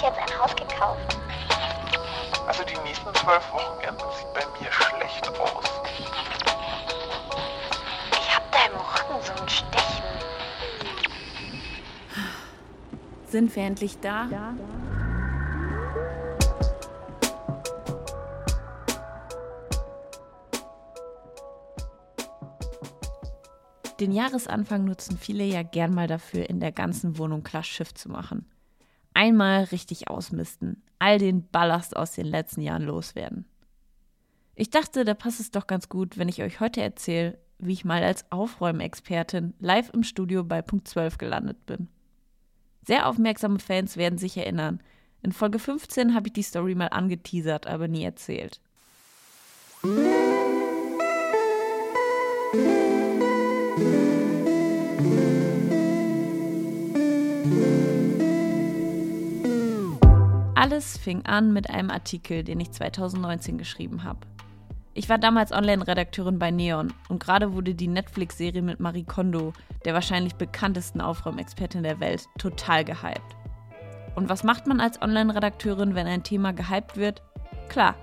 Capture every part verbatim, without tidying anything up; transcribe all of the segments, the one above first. sich jetzt ein Haus gekauft. Also die nächsten zwölf Wochenenden sieht bei mir schlecht aus. Ich hab da im Rücken so ein Stechen. Sind wir endlich da? Ja. Den Jahresanfang nutzen viele ja gern mal dafür, in der ganzen Wohnung klar Schiff zu machen. Einmal richtig ausmisten, all den Ballast aus den letzten Jahren loswerden. Ich dachte, da passt es doch ganz gut, wenn ich euch heute erzähle, wie ich mal als Aufräumexpertin live im Studio bei Punkt zwölf gelandet bin. Sehr aufmerksame Fans werden sich erinnern. In Folge fünfzehn habe ich die Story mal angeteasert, aber nie erzählt. Alles fing an mit einem Artikel, den ich zweitausendneunzehn geschrieben habe. Ich war damals Online-Redakteurin bei Neon und gerade wurde die Netflix-Serie mit Marie Kondo, der wahrscheinlich bekanntesten Aufräumexpertin der Welt, total gehypt. Und was macht man als Online-Redakteurin, wenn ein Thema gehypt wird? Klar,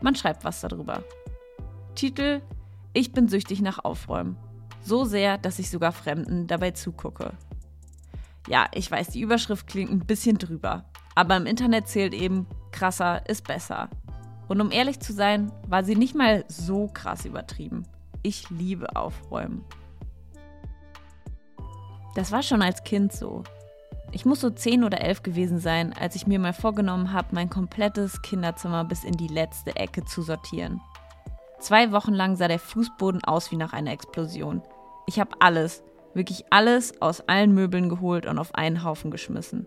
man schreibt was darüber. Titel: Ich bin süchtig nach Aufräumen. So sehr, dass ich sogar Fremden dabei zugucke. Ja, ich weiß, die Überschrift klingt ein bisschen drüber. Aber im Internet zählt eben, krasser ist besser. Und um ehrlich zu sein, war sie nicht mal so krass übertrieben. Ich liebe Aufräumen. Das war schon als Kind so. Ich muss so zehn oder elf gewesen sein, als ich mir mal vorgenommen habe, mein komplettes Kinderzimmer bis in die letzte Ecke zu sortieren. Zwei Wochen lang sah der Fußboden aus wie nach einer Explosion. Ich habe alles, wirklich alles aus allen Möbeln geholt und auf einen Haufen geschmissen.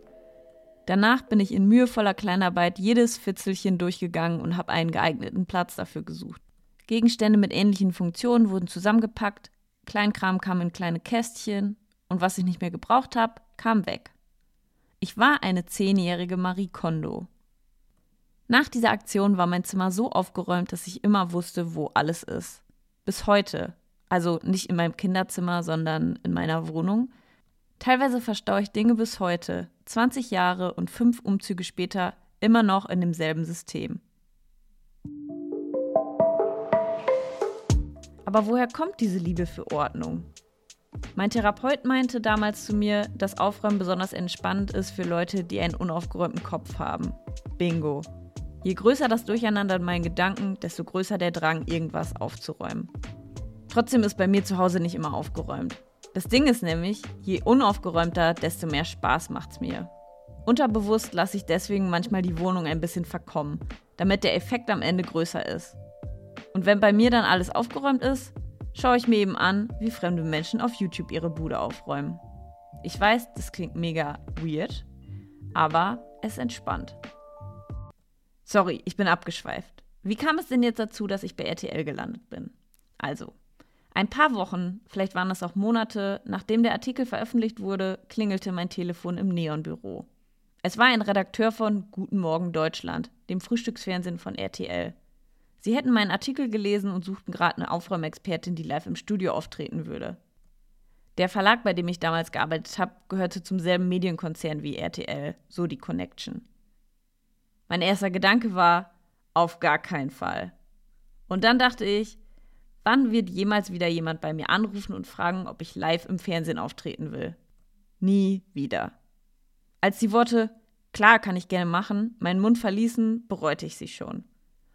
Danach bin ich in mühevoller Kleinarbeit jedes Fitzelchen durchgegangen und habe einen geeigneten Platz dafür gesucht. Gegenstände mit ähnlichen Funktionen wurden zusammengepackt, Kleinkram kam in kleine Kästchen und was ich nicht mehr gebraucht habe, kam weg. Ich war eine zehnjährige Marie Kondo. Nach dieser Aktion war mein Zimmer so aufgeräumt, dass ich immer wusste, wo alles ist. Bis heute. Also nicht in meinem Kinderzimmer, sondern in meiner Wohnung. Teilweise verstaue ich Dinge bis heute, zwanzig Jahre und fünf Umzüge später, immer noch in demselben System. Aber woher kommt diese Liebe für Ordnung? Mein Therapeut meinte damals zu mir, dass Aufräumen besonders entspannend ist für Leute, die einen unaufgeräumten Kopf haben. Bingo. Je größer das Durcheinander in meinen Gedanken, desto größer der Drang, irgendwas aufzuräumen. Trotzdem ist bei mir zu Hause nicht immer aufgeräumt. Das Ding ist nämlich, je unaufgeräumter, desto mehr Spaß macht's mir. Unterbewusst lasse ich deswegen manchmal die Wohnung ein bisschen verkommen, damit der Effekt am Ende größer ist. Und wenn bei mir dann alles aufgeräumt ist, schaue ich mir eben an, wie fremde Menschen auf YouTube ihre Bude aufräumen. Ich weiß, das klingt mega weird, aber es entspannt. Sorry, ich bin abgeschweift. Wie kam es denn jetzt dazu, dass ich bei R T L gelandet bin? Also, ein paar Wochen, vielleicht waren das auch Monate, nachdem der Artikel veröffentlicht wurde, klingelte mein Telefon im Neon-Büro. Es war ein Redakteur von Guten Morgen Deutschland, dem Frühstücksfernsehen von R T L. Sie hätten meinen Artikel gelesen und suchten gerade eine Aufräumexpertin, die live im Studio auftreten würde. Der Verlag, bei dem ich damals gearbeitet habe, gehörte zum selben Medienkonzern wie R T L, so die Connection. Mein erster Gedanke war, auf gar keinen Fall. Und dann dachte ich, wann wird jemals wieder jemand bei mir anrufen und fragen, ob ich live im Fernsehen auftreten will? Nie wieder. Als die Worte, klar, kann ich gerne machen, meinen Mund verließen, bereute ich sie schon.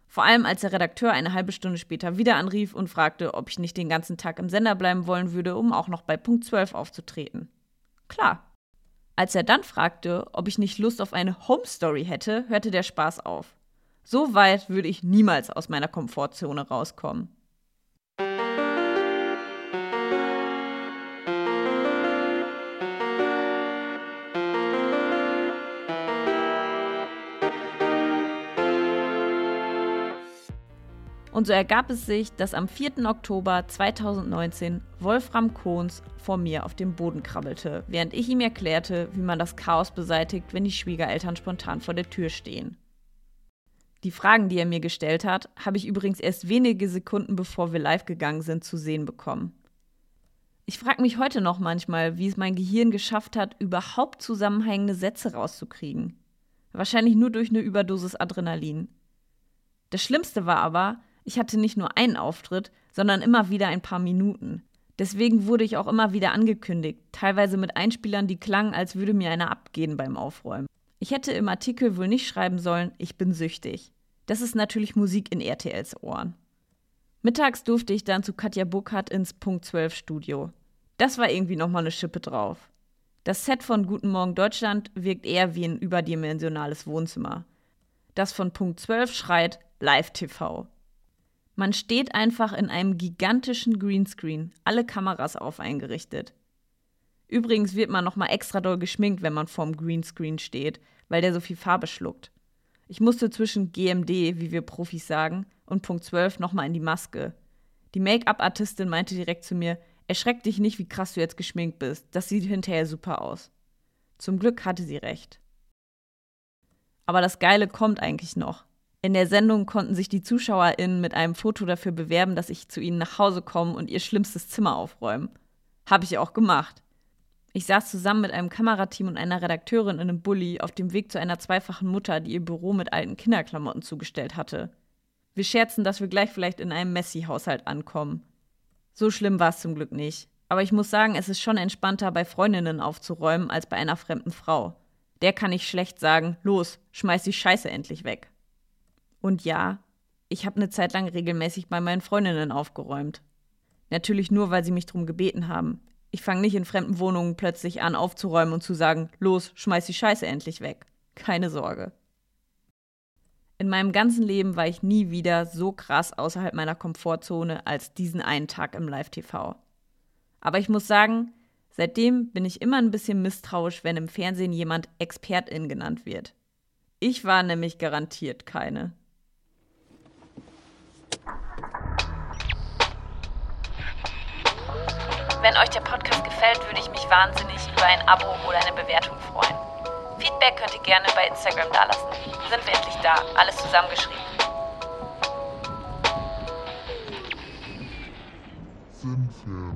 Vor allem, als der Redakteur eine halbe Stunde später wieder anrief und fragte, ob ich nicht den ganzen Tag im Sender bleiben wollen würde, um auch noch bei Punkt zwölf aufzutreten. Klar. Als er dann fragte, ob ich nicht Lust auf eine Home-Story hätte, hörte der Spaß auf. So weit würde ich niemals aus meiner Komfortzone rauskommen. Und so ergab es sich, dass am vierten Oktober zweitausendneunzehn Wolfram Kohns vor mir auf dem Boden krabbelte, während ich ihm erklärte, wie man das Chaos beseitigt, wenn die Schwiegereltern spontan vor der Tür stehen. Die Fragen, die er mir gestellt hat, habe ich übrigens erst wenige Sekunden, bevor wir live gegangen sind, zu sehen bekommen. Ich frage mich heute noch manchmal, wie es mein Gehirn geschafft hat, überhaupt zusammenhängende Sätze rauszukriegen. Wahrscheinlich nur durch eine Überdosis Adrenalin. Das Schlimmste war aber, ich hatte nicht nur einen Auftritt, sondern immer wieder ein paar Minuten. Deswegen wurde ich auch immer wieder angekündigt, teilweise mit Einspielern, die klangen, als würde mir einer abgehen beim Aufräumen. Ich hätte im Artikel wohl nicht schreiben sollen, ich bin süchtig. Das ist natürlich Musik in R T Ls Ohren. Mittags durfte ich dann zu Katja Burkhardt ins Punkt zwölf Studio. Das war irgendwie nochmal eine Schippe drauf. Das Set von Guten Morgen Deutschland wirkt eher wie ein überdimensionales Wohnzimmer. Das von Punkt zwölf schreit Live-T V. Man steht einfach in einem gigantischen Greenscreen, alle Kameras auf eingerichtet. Übrigens wird man nochmal extra doll geschminkt, wenn man vorm Greenscreen steht, weil der so viel Farbe schluckt. Ich musste zwischen G M D, wie wir Profis sagen, und Punkt zwölf nochmal in die Maske. Die Make-up-Artistin meinte direkt zu mir, erschreck dich nicht, wie krass du jetzt geschminkt bist, das sieht hinterher super aus. Zum Glück hatte sie recht. Aber das Geile kommt eigentlich noch. In der Sendung konnten sich die ZuschauerInnen mit einem Foto dafür bewerben, dass ich zu ihnen nach Hause komme und ihr schlimmstes Zimmer aufräume. Habe ich auch gemacht. Ich saß zusammen mit einem Kamerateam und einer Redakteurin in einem Bulli auf dem Weg zu einer zweifachen Mutter, die ihr Büro mit alten Kinderklamotten zugestellt hatte. Wir scherzen, dass wir gleich vielleicht in einem Messi-Haushalt ankommen. So schlimm war es zum Glück nicht. Aber ich muss sagen, es ist schon entspannter, bei Freundinnen aufzuräumen, als bei einer fremden Frau. Der kann ich schlecht sagen, los, schmeiß die Scheiße endlich weg. Und ja, ich habe eine Zeit lang regelmäßig bei meinen Freundinnen aufgeräumt. Natürlich nur, weil sie mich drum gebeten haben. Ich fange nicht in fremden Wohnungen plötzlich an, aufzuräumen und zu sagen, los, schmeiß die Scheiße endlich weg. Keine Sorge. In meinem ganzen Leben war ich nie wieder so krass außerhalb meiner Komfortzone als diesen einen Tag im Live-T V. Aber ich muss sagen, seitdem bin ich immer ein bisschen misstrauisch, wenn im Fernsehen jemand ExpertIn genannt wird. Ich war nämlich garantiert keine. Wenn euch der Podcast gefällt, würde ich mich wahnsinnig über ein Abo oder eine Bewertung freuen. Feedback könnt ihr gerne bei Instagram dalassen. Sind wir endlich da? Alles zusammengeschrieben. Sind wir.